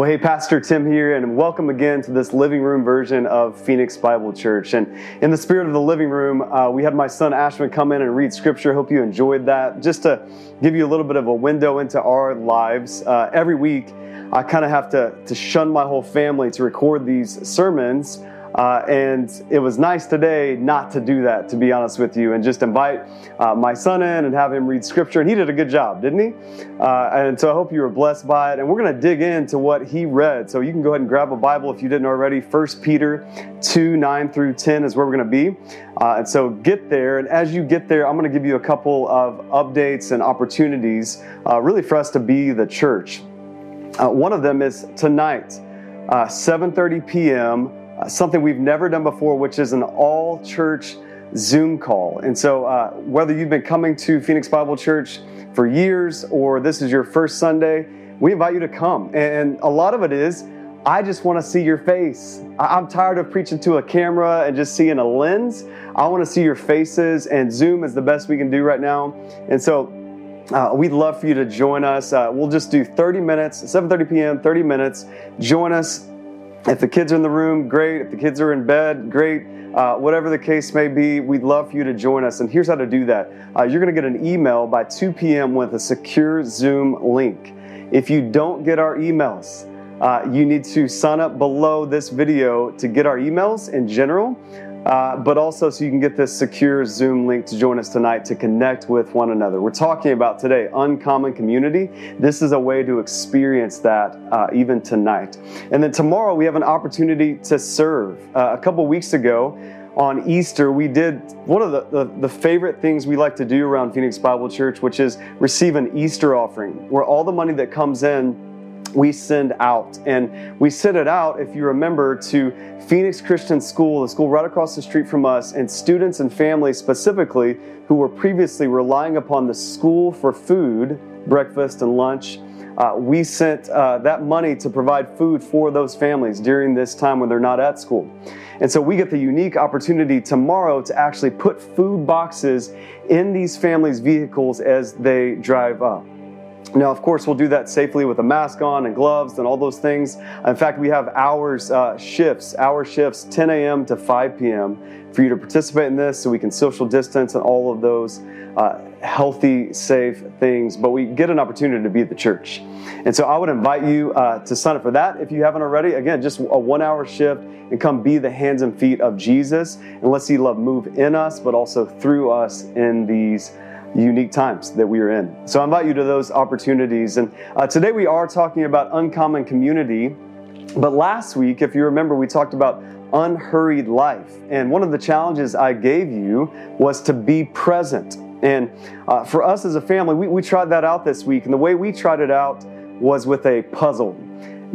Well, hey, Pastor Tim here, and welcome again to this living room version of Phoenix Bible Church. And in the spirit of the living room, we had my son Ashman come in and read scripture. Hope you enjoyed that. Just to give you a little bit of a window into our lives, every week I kind of have to shun my whole family to record these sermons. And it was nice today not to do that, to be honest with you, and just invite my son in and have him read scripture. And he did a good job, didn't he? And so I hope you were blessed by it. And we're going to dig into what he read. So you can go ahead and grab a Bible if you didn't already. First Peter 2, 9 through 10 is where we're going to be. And so get there. And as you get there, I'm going to give you a couple of updates and opportunities really for us to be the church. One of them is tonight, 7:30 p.m., something we've never done before, which is an all-church Zoom call. And so whether you've been coming to Phoenix Bible Church for years or this is your first Sunday, we invite you to come. And a lot of it is, I just want to see your face. I'm tired of preaching to a camera and just seeing a lens. I want to see your faces, and Zoom is the best we can do right now. And so we'd love for you to join us. We'll just do 30 minutes, 7:30 p.m., 30 minutes. Join us. If the kids are in the room, great. If the kids are in bed, great. Whatever the case may be, we'd love for you to join us. And here's how to do that. You're going to get an email by 2 p.m. with a secure Zoom link. If you don't get our emails, you need to sign up below this video to get our emails in general, but also so you can get this secure Zoom link to join us tonight to connect with one another. We're talking about today uncommon community. This is a way to experience that even tonight. And then tomorrow we have an opportunity to serve. A couple weeks ago on Easter, we did one of the favorite things we like to do around Phoenix Bible Church, which is receive an Easter offering, where all the money that comes in we send out. And we send it out, if you remember, to Phoenix Christian School, the school right across the street from us, and students and families specifically who were previously relying upon the school for food, breakfast and lunch. We sent that money to provide food for those families during this time when they're not at school. And so we get the unique opportunity tomorrow to actually put food boxes in these families' vehicles as they drive up. Now, of course, we'll do that safely with a mask on and gloves and all those things. In fact, we have hour shifts, 10 a.m. to 5 p.m. for you to participate in this so we can social distance and all of those healthy, safe things. But we get an opportunity to be at the church. And so I would invite you to sign up for that if you haven't already. Again, just a 1-hour shift, and come be the hands and feet of Jesus. And let's see love move in us, but also through us in these unique times that we are in. So I invite you to those opportunities. And today we are talking about uncommon community. But last week, if you remember, we talked about unhurried life. And one of the challenges I gave you was to be present. And for us as a family, we tried that out this week. And the way we tried it out was with a puzzle.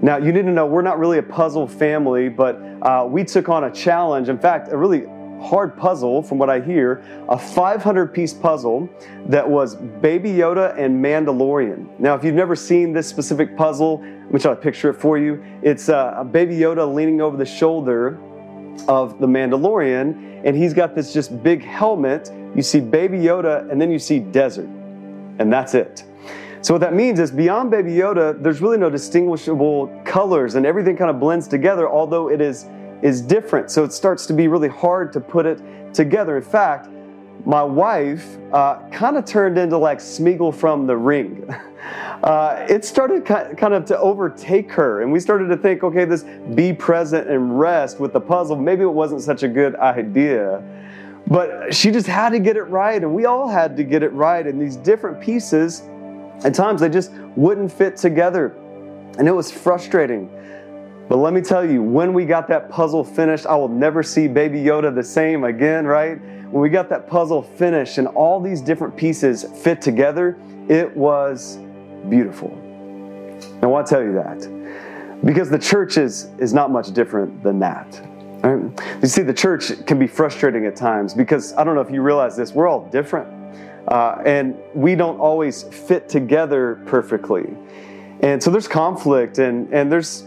Now, you need to know we're not really a puzzle family, but we took on a challenge. In fact, a really hard puzzle, from what I hear, a 500-piece puzzle that was Baby Yoda and Mandalorian. Now, if you've never seen this specific puzzle, let me try to picture it for you. It's Baby Yoda leaning over the shoulder of the Mandalorian, and he's got this just big helmet. You see Baby Yoda, and then you see desert, and that's it. So what that means is beyond Baby Yoda, there's really no distinguishable colors, and everything kind of blends together, although it is different. So it starts to be really hard to put it together. In fact, my wife kind of turned into like Smeagol from The Ring. It started kind of to overtake her, and we started to think, okay, this be present and rest with the puzzle, maybe it wasn't such a good idea. But she just had to get it right, and we all had to get it right. And these different pieces, at times they just wouldn't fit together. And it was frustrating. But let me tell you, when we got that puzzle finished, I will never see Baby Yoda the same again, right? When we got that puzzle finished and all these different pieces fit together, it was beautiful. Now, why tell you that? Because the church is not much different than that. Right? You see, the church can be frustrating at times because, I don't know if you realize this, we're all different. And we don't always fit together perfectly. And so there's conflict and there's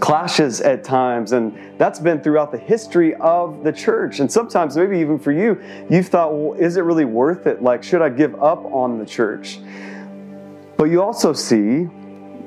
clashes at times, and that's been throughout the history of the church. And sometimes, maybe even for you, you've thought, well, is it really worth it? Like, should I give up on the church? But you also see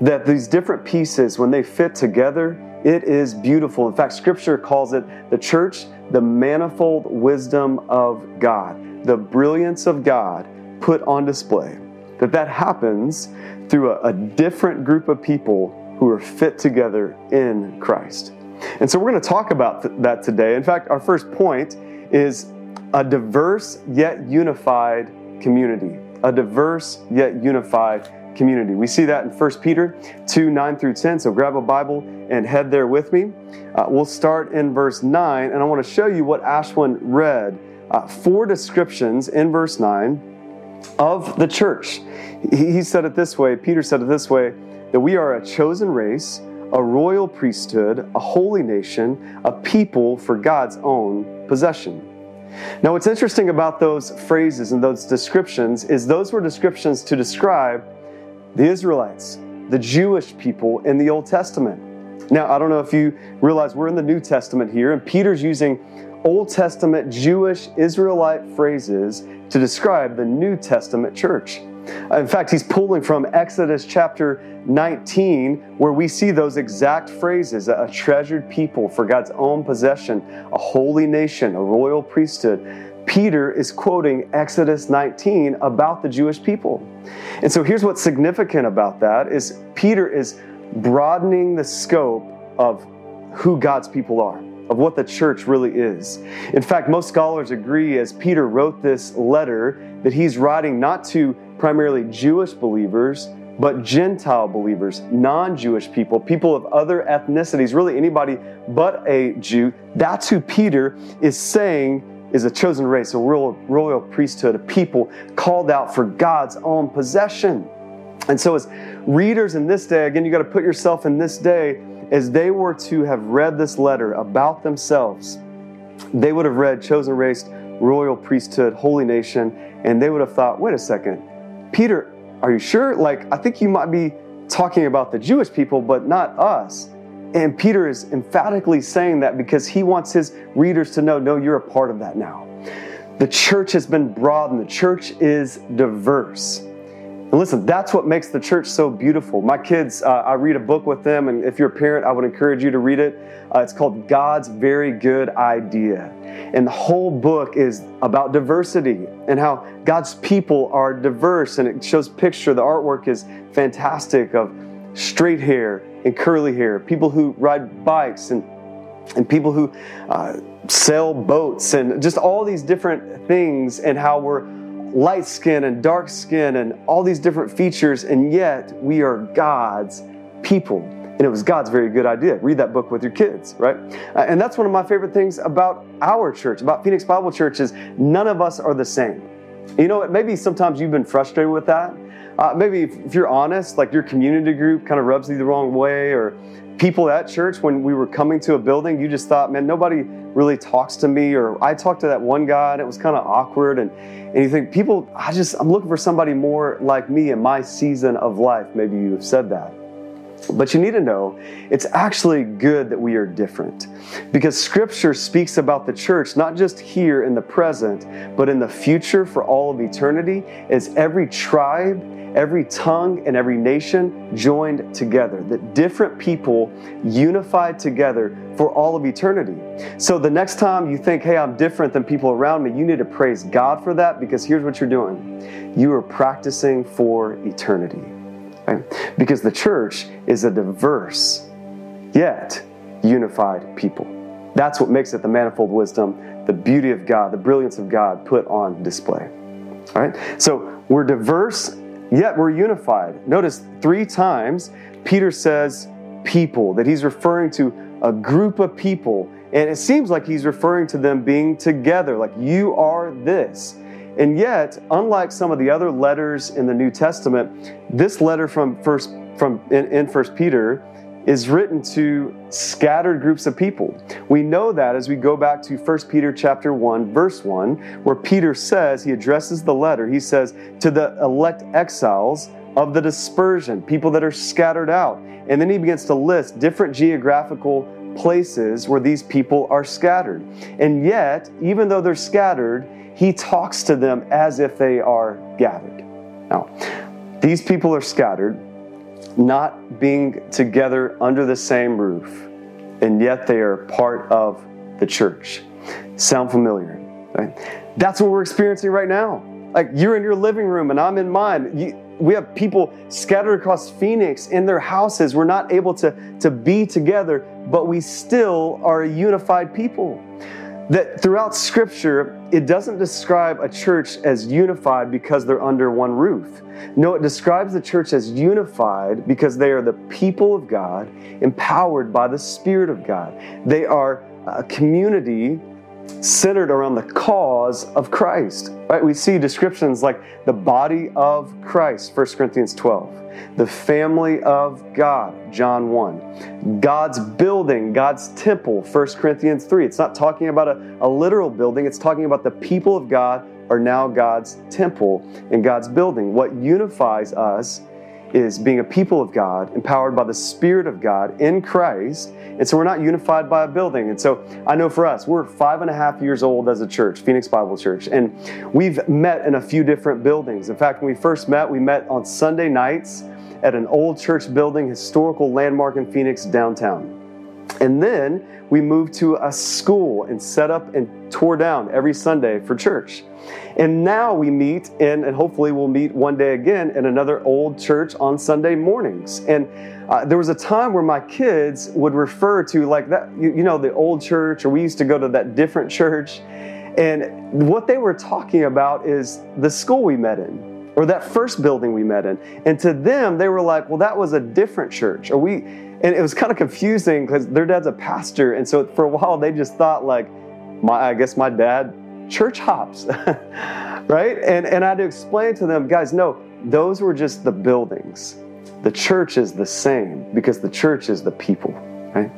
that these different pieces, when they fit together, it is beautiful. In fact, Scripture calls it the church, the manifold wisdom of God, the brilliance of God put on display. That happens through a different group of people who are fit together in Christ. And so we're going to talk about that today. In fact, our first point is a diverse yet unified community. A diverse yet unified community. We see that in First Peter 2:9-10. So grab a Bible and head there with me. We'll start in verse 9, and I want to show you what Ashman read. Four descriptions in verse 9 of the church. He said it this way, Peter said it this way, that we are a chosen race, a royal priesthood, a holy nation, a people for God's own possession. Now, what's interesting about those phrases and those descriptions is those were descriptions to describe the Israelites, the Jewish people in the Old Testament. Now, I don't know if you realize we're in the New Testament here, and Peter's using Old Testament Jewish Israelite phrases to describe the New Testament church. In fact, he's pulling from Exodus chapter 19, where we see those exact phrases, a treasured people for God's own possession, a holy nation, a royal priesthood. Peter is quoting Exodus 19 about the Jewish people. And so here's what's significant about that is Peter is broadening the scope of who God's people are, of what the church really is. In fact, most scholars agree as Peter wrote this letter that he's writing not to primarily Jewish believers, but Gentile believers, non-Jewish people, people of other ethnicities, really anybody but a Jew. That's who Peter is saying is a chosen race, a royal priesthood, a people called out for God's own possession. And so as readers in this day, again, you got to put yourself in this day, as they were to have read this letter about themselves, they would have read chosen race, royal priesthood, holy nation, and they would have thought, wait a second, Peter, are you sure? I think you might be talking about the Jewish people, but not us. And Peter is emphatically saying that because he wants his readers to know, no, you're a part of that now. The church has been broadened. The church is diverse. And listen, that's what makes the church so beautiful. My kids, I read a book with them, and if you're a parent, I would encourage you to read it. It's called God's Very Good Idea. And the whole book is about diversity and how God's people are diverse. And it shows picture. The artwork is fantastic of straight hair and curly hair, people who ride bikes and people who sail boats and just all these different things and how we're light skin and dark skin and all these different features. And yet we are God's people. And it was God's very good idea. Read that book with your kids, right? And that's one of my favorite things about our church, about Phoenix Bible Church, is none of us are the same. You know, maybe sometimes you've been frustrated with that. Maybe if you're honest, like your community group kind of rubs you the wrong way, or people at church, when we were coming to a building, you just thought, man, nobody really talks to me, or I talked to that one guy and it was kind of awkward. And you think, people, I'm looking for somebody more like me in my season of life. Maybe you have said that. But you need to know it's actually good that we are different, because Scripture speaks about the church not just here in the present, but in the future for all of eternity, as every tribe, every tongue, and every nation joined together, that different people unified together for all of eternity. So the next time you think, hey, I'm different than people around me, you need to praise God for that, because here's what you're doing. You are practicing for eternity. Right? Because the church is a diverse, yet unified people. That's what makes it the manifold wisdom, the beauty of God, the brilliance of God put on display. All right? So we're diverse, yet we're unified. Notice 3 times Peter says people, that he's referring to a group of people. And it seems like he's referring to them being together, like you are this. And yet, unlike some of the other letters in the New Testament, this letter in First Peter is written to scattered groups of people. We know that as we go back to First Peter chapter 1, verse 1, where Peter says, he addresses the letter, he says, to the elect exiles of the dispersion, people that are scattered out. And then he begins to list different geographical places where these people are scattered. And yet, even though they're scattered, he talks to them as if they are gathered. Now, these people are scattered, not being together under the same roof, and yet they are part of the church. Sound familiar? Right? That's what we're experiencing right now. Like, you're in your living room and I'm in mine. We have people scattered across Phoenix in their houses. We're not able to be together, but we still are a unified people. That throughout Scripture, it doesn't describe a church as unified because they're under one roof. No, it describes the church as unified because they are the people of God, empowered by the Spirit of God. They are a community centered around the cause of Christ. Right? We see descriptions like the body of Christ, 1 Corinthians 12. The family of God, John 1. God's building, God's temple, 1 Corinthians 3. It's not talking about a literal building. It's talking about the people of God are now God's temple and God's building. What unifies us is being a people of God, empowered by the Spirit of God in Christ. And so we're not unified by a building. And so I know for us, we're 5.5 years old as a church, Phoenix Bible Church. And we've met in a few different buildings. In fact, when we first met, we met on Sunday nights at an old church building, historical landmark in Phoenix downtown. And then we moved to a school and set up and tore down every Sunday for church. And now we meet in, and hopefully we'll meet one day again in another old church on Sunday mornings. And there was a time where my kids would refer to like that, you know, the old church, or we used to go to that different church. And what they were talking about is the school we met in, or that first building we met in. And to them, they were like, well, that was a different church. And it was kind of confusing because their dad's a pastor. And so for a while, they just thought like, I guess my dad church hops, right? And I had to explain to them, guys, no, those were just the buildings. The church is the same because the church is the people, right?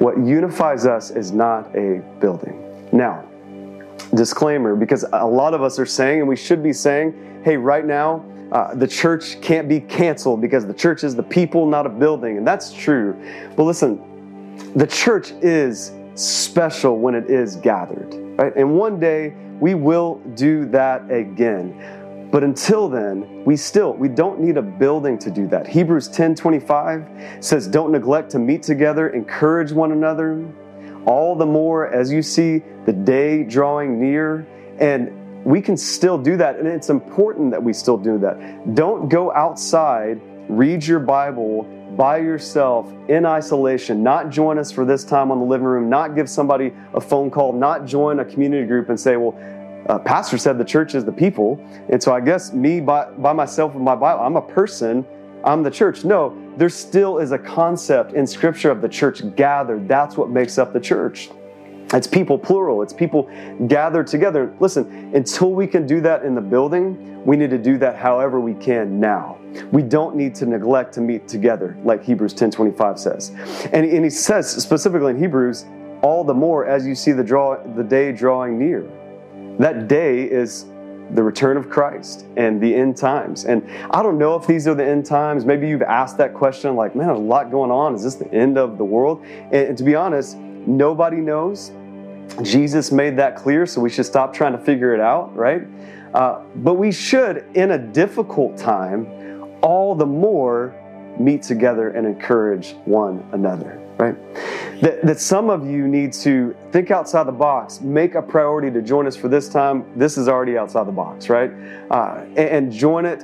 What unifies us is not a building. Now, disclaimer, because a lot of us are saying, and we should be saying, hey, right now, the church can't be canceled because the church is the people, not a building. And that's true. But listen, the church is special when it is gathered, right? And one day we will do that again. But until then, we don't need a building to do that. Hebrews 10:25 says, don't neglect to meet together, encourage one another, all the more as you see the day drawing near. And we can still do that, and it's important that we still do that. Don't go outside, read your Bible by yourself in isolation, not join us for this time on the living room, not give somebody a phone call, not join a community group and say, well, pastor said the church is the people, and so I guess me by myself with my Bible, I'm a person, I'm the church. No, there still is a concept in Scripture of the church gathered. That's what makes up the church. It's people, plural. It's people gathered together. Listen, until we can do that in the building, we need to do that however we can now. We don't need to neglect to meet together, like Hebrews 10:25 says. And he says specifically in Hebrews, all the more as you see the day drawing near. That day is the return of Christ and the end times. And I don't know if these are the end times. Maybe you've asked that question like, man, there's a lot going on. Is this the end of the world? And to be honest, nobody knows. Jesus made that clear, so we should stop trying to figure it out, right? But we should, in a difficult time, all the more meet together and encourage one another, right? That some of you need to think outside the box, make a priority to join us for this time. This is already outside the box, right? And join it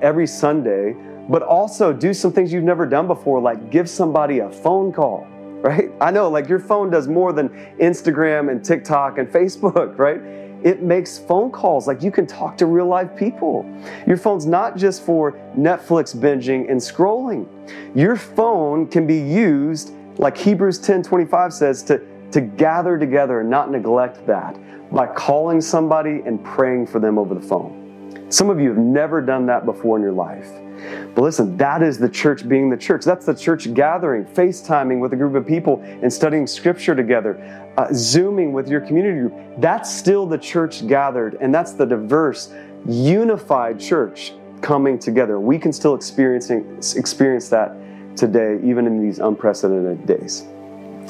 every Sunday, but also do some things you've never done before, like give somebody a phone call. Right? I know, like, your phone does more than Instagram and TikTok and Facebook, right? It makes phone calls. Like, you can talk to real life people. Your phone's not just for Netflix binging and scrolling. Your phone can be used, like Hebrews 10:25 says, to gather together and not neglect that by calling somebody and praying for them over the phone. Some of you have never done that before in your life. But listen, that is the church being the church. That's the church gathering, FaceTiming with a group of people and studying Scripture together, Zooming with your community group. That's still the church gathered, and that's the diverse, unified church coming together. We can still experience that today, even in these unprecedented days.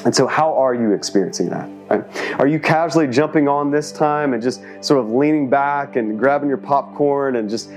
And so how are you experiencing that? Right? Are you casually jumping on this time and just sort of leaning back and grabbing your popcorn and just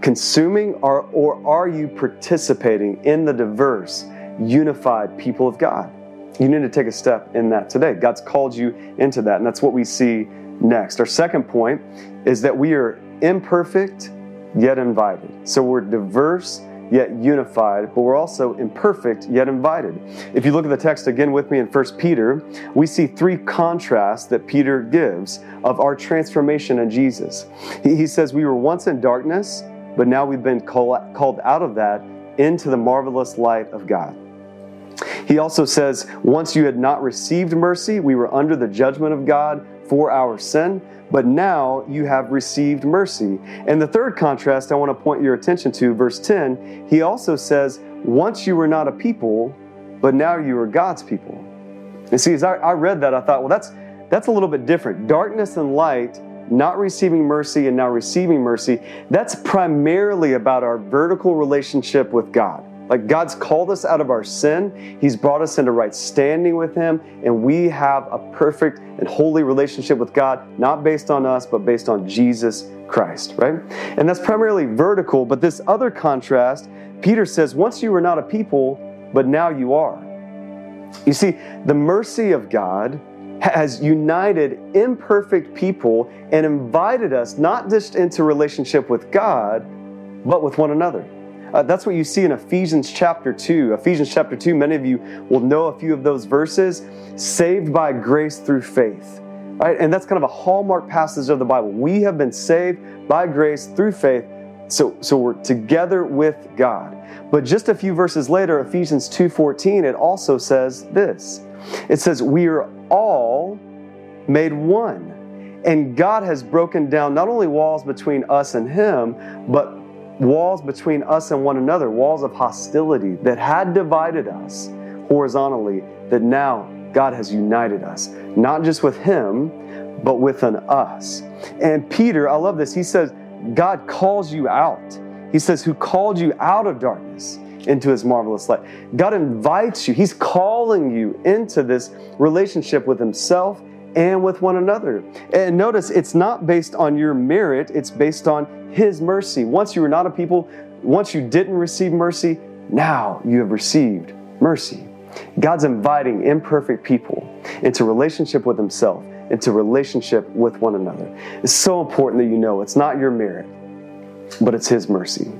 consuming, or are you participating in the diverse, unified people of God? You need to take a step in that today. God's called you into that, and that's what we see next. Our second point is that we are imperfect yet invited. So we're diverse yet unified, but we're also imperfect yet invited. If you look at the text again with me in First Peter, we see three contrasts that Peter gives of our transformation in Jesus. He says we were once in darkness, but now we've been called out of that into the marvelous light of God. He also says, once you had not received mercy, we were under the judgment of God for our sin, but now you have received mercy. And the third contrast I want to point your attention to, verse 10, he also says, once you were not a people, but now you are God's people. And see, as I read that, I thought, well, that's a little bit different. Darkness and light, not receiving mercy and now receiving mercy, that's primarily about our vertical relationship with God. Like, God's called us out of our sin. He's brought us into right standing with Him, and we have a perfect and holy relationship with God, not based on us, but based on Jesus Christ, right? And that's primarily vertical, but this other contrast, Peter says, once you were not a people, but now you are. You see, the mercy of God has united imperfect people and invited us not just into relationship with God, but with one another. That's what you see in Ephesians chapter 2. Ephesians chapter 2, many of you will know a few of those verses. Saved by grace through faith. Right? And that's kind of a hallmark passage of the Bible. We have been saved by grace through faith, so we're together with God. But just a few verses later, Ephesians 2:14, it also says this. It says, we are all made one. And God has broken down not only walls between us and Him, but walls between us and one another, walls of hostility that had divided us horizontally, that now God has united us, not just with Him, but with an us. And Peter, I love this, he says, God calls you out. He says, who called you out of darkness into His marvelous light. God invites you. He's calling you into this relationship with Himself and with one another. And notice, it's not based on your merit, it's based on His mercy. Once you were not a people, once you didn't receive mercy, now you have received mercy. God's inviting imperfect people into relationship with Himself, into relationship with one another. It's so important that you know it's not your merit, but it's His mercy.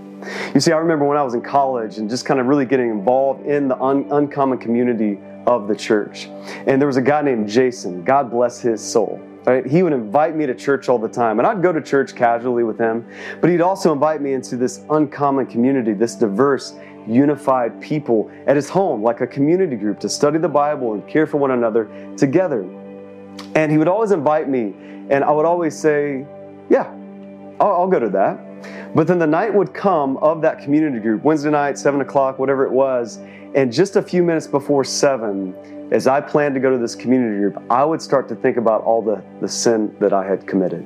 You see, I remember when I was in college and just kind of really getting involved in the uncommon community of the church. And there was a guy named Jason, God bless his soul. Right? He would invite me to church all the time, and I'd go to church casually with him, but he'd also invite me into this uncommon community, this diverse, unified people at his home, like a community group, to study the Bible and care for one another together. And he would always invite me, and I would always say, yeah, I'll go to that. But then the night would come of that community group, Wednesday night, 7 o'clock, whatever it was, and just a few minutes before 7, as I planned to go to this community group, I would start to think about all the sin that I had committed.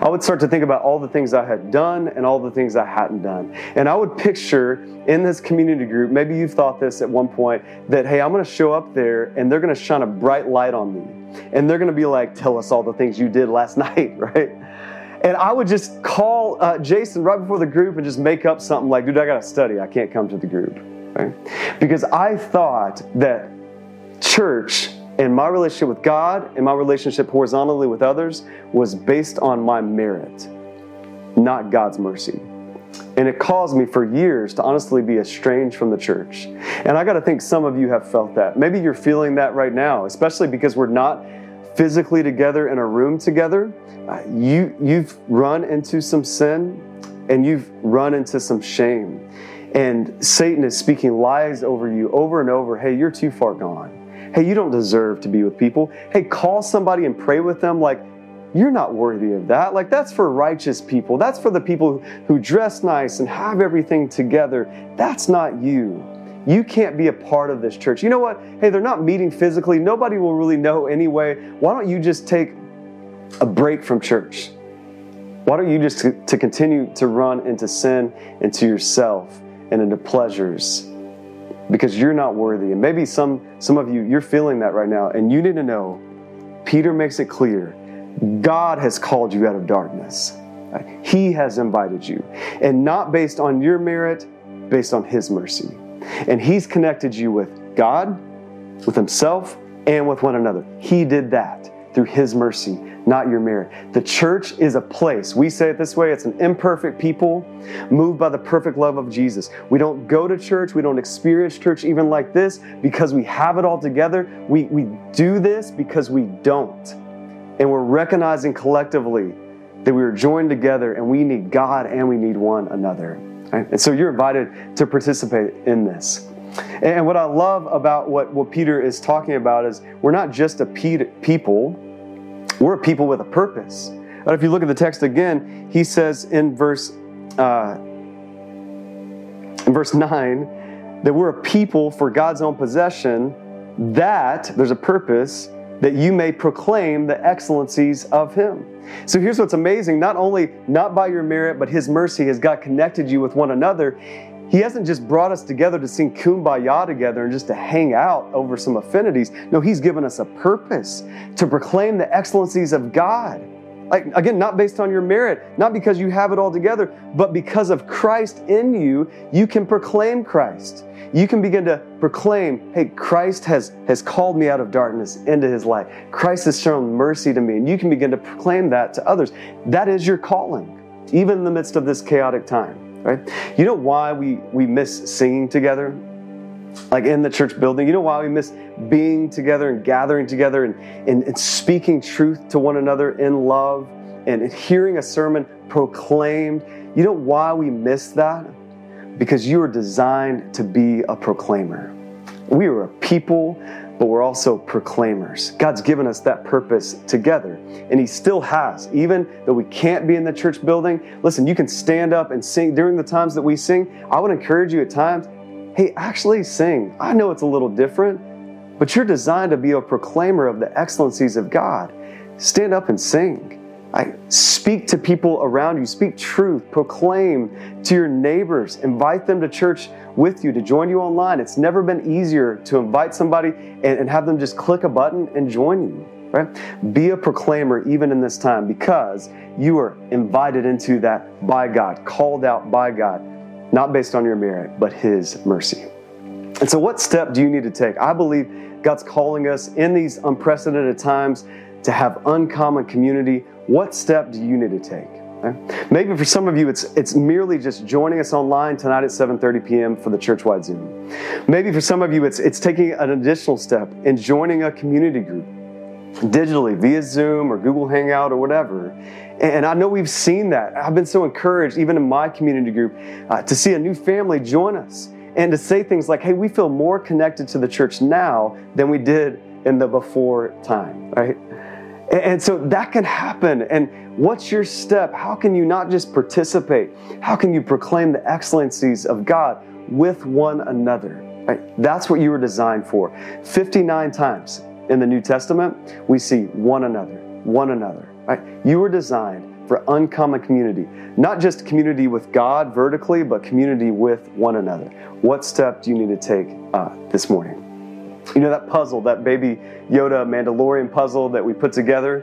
I would start to think about all the things I had done and all the things I hadn't done. And I would picture in this community group, maybe you've thought this at one point, that, hey, I'm going to show up there and they're going to shine a bright light on me. And they're going to be like, tell us all the things you did last night, right? And I would just call Jason right before the group and just make up something like, dude, I got to study. I can't come to the group. Right? Because I thought that church and my relationship with God and my relationship horizontally with others was based on my merit, not God's mercy. And it caused me for years to honestly be estranged from the church. And I got to think some of you have felt that. Maybe you're feeling that right now, especially because we're not physically together in a room together. You've run into some sin and you've run into some shame. And Satan is speaking lies over you over and over. Hey, you're too far gone. Hey, you don't deserve to be with people. Hey, call somebody and pray with them like, you're not worthy of that. Like, that's for righteous people. That's for the people who dress nice and have everything together. That's not you. You can't be a part of this church. You know what? Hey, they're not meeting physically. Nobody will really know anyway. Why don't you just take a break from church? Why don't you just to continue to run into sin and to yourself and into pleasures? Because you're not worthy. And maybe some of you, you're feeling that right now. And you need to know, Peter makes it clear, God has called you out of darkness. He has invited you. And not based on your merit, based on His mercy. And He's connected you with God, with Himself, and with one another. He did that through His mercy, not your merit. The church is a place. We say it this way. It's an imperfect people moved by the perfect love of Jesus. We don't go to church. We don't experience church even like this because we have it all together. We do this because we don't. And we're recognizing collectively that we are joined together and we need God and we need one another. Right? And so you're invited to participate in this. And what I love about what Peter is talking about is we're not just a people, we're a people with a purpose. But if you look at the text again, he says in verse 9 that we're a people for God's own possession, that there's a purpose that you may proclaim the excellencies of Him. So here's what's amazing. Not only not by your merit, but His mercy has God connected you with one another. He hasn't just brought us together to sing Kumbaya together and just to hang out over some affinities. No, He's given us a purpose to proclaim the excellencies of God. Like, again, not based on your merit, not because you have it all together, but because of Christ in you, you can proclaim Christ. You can begin to proclaim, hey, Christ has called me out of darkness into His light. Christ has shown mercy to me. And you can begin to proclaim that to others. That is your calling, even in the midst of this chaotic time. Right? You know why we miss singing together, like in the church building? You know why we miss being together and gathering together and speaking truth to one another in love and hearing a sermon proclaimed? You know why we miss that? Because you are designed to be a proclaimer. We are a people, but we're also proclaimers. God's given us that purpose together, and He still has. Even though we can't be in the church building, listen, you can stand up and sing. During the times that we sing, I would encourage you at times, hey, actually sing. I know it's a little different, but you're designed to be a proclaimer of the excellencies of God. Stand up and sing. Speak to people around you. Speak truth. Proclaim to your neighbors. Invite them to church with you, to join you online. It's never been easier to invite somebody and have them just click a button and join you. Right? Be a proclaimer even in this time because you are invited into that by God, called out by God, not based on your merit, but His mercy. And so what step do you need to take? I believe God's calling us in these unprecedented times to have uncommon community. What step do you need to take? Right? Maybe for some of you, it's merely just joining us online tonight at 7:30 p.m. for the churchwide Zoom. Maybe for some of you, it's taking an additional step and joining a community group digitally via Zoom or Google Hangout or whatever. And I know we've seen that. I've been so encouraged, even in my community group, to see a new family join us and to say things like, hey, we feel more connected to the church now than we did in the before time, right? And so that can happen. And what's your step? How can you not just participate? How can you proclaim the excellencies of God with one another? Right? That's what you were designed for. 59 times in the New Testament, we see one another, right? You were designed for uncommon community, not just community with God vertically, but community with one another. What step do you need to take this morning? You know, that puzzle, that Baby Yoda Mandalorian puzzle that we put together,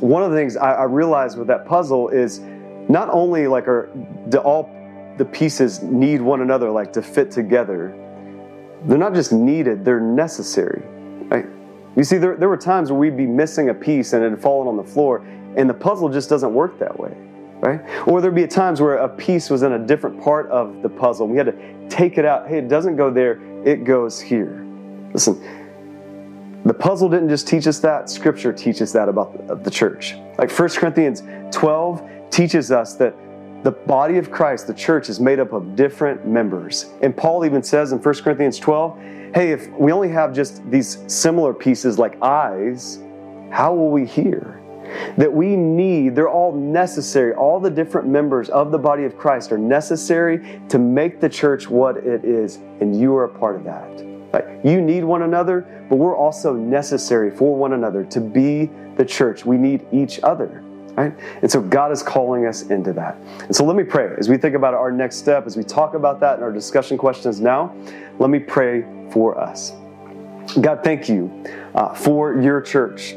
one of the things I realized with that puzzle is not only do all the pieces need one another, like to fit together, they're not just needed, they're necessary. Right? You see, there were times where we'd be missing a piece and it had fallen on the floor, and the puzzle just doesn't work that way. Right? Or there'd be times where a piece was in a different part of the puzzle. We had to take it out. Hey, it doesn't go there, it goes here. Listen, the puzzle didn't just teach us that. Scripture teaches that about the church. Like 1 Corinthians 12 teaches us that the body of Christ, the church, is made up of different members. And Paul even says in 1 Corinthians 12, hey, if we only have just these similar pieces like eyes, how will we hear? That we need, they're all necessary. All the different members of the body of Christ are necessary to make the church what it is. And you are a part of that. Like, you need one another, but we're also necessary for one another to be the church. We need each other, right? And so God is calling us into that. And so let me pray. As we think about our next step, as we talk about that in our discussion questions now, let me pray for us. God, thank you for your church.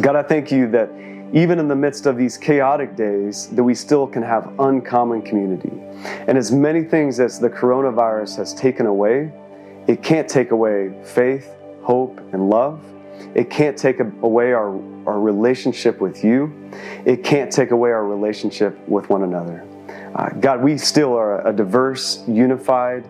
God, I thank you that even in the midst of these chaotic days, that we still can have uncommon community. And as many things as the coronavirus has taken away, it can't take away faith, hope, and love. It can't take away our relationship with you. It can't take away our relationship with one another. God, we still are a diverse, unified,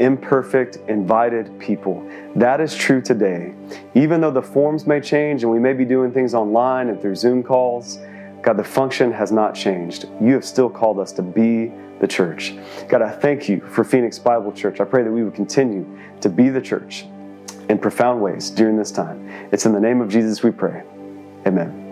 imperfect, invited people. That is true today. Even though the forms may change and we may be doing things online and through Zoom calls, God, the function has not changed. You have still called us to be the church. God, I thank you for Phoenix Bible Church. I pray that we would continue to be the church in profound ways during this time. It's in the name of Jesus we pray. Amen.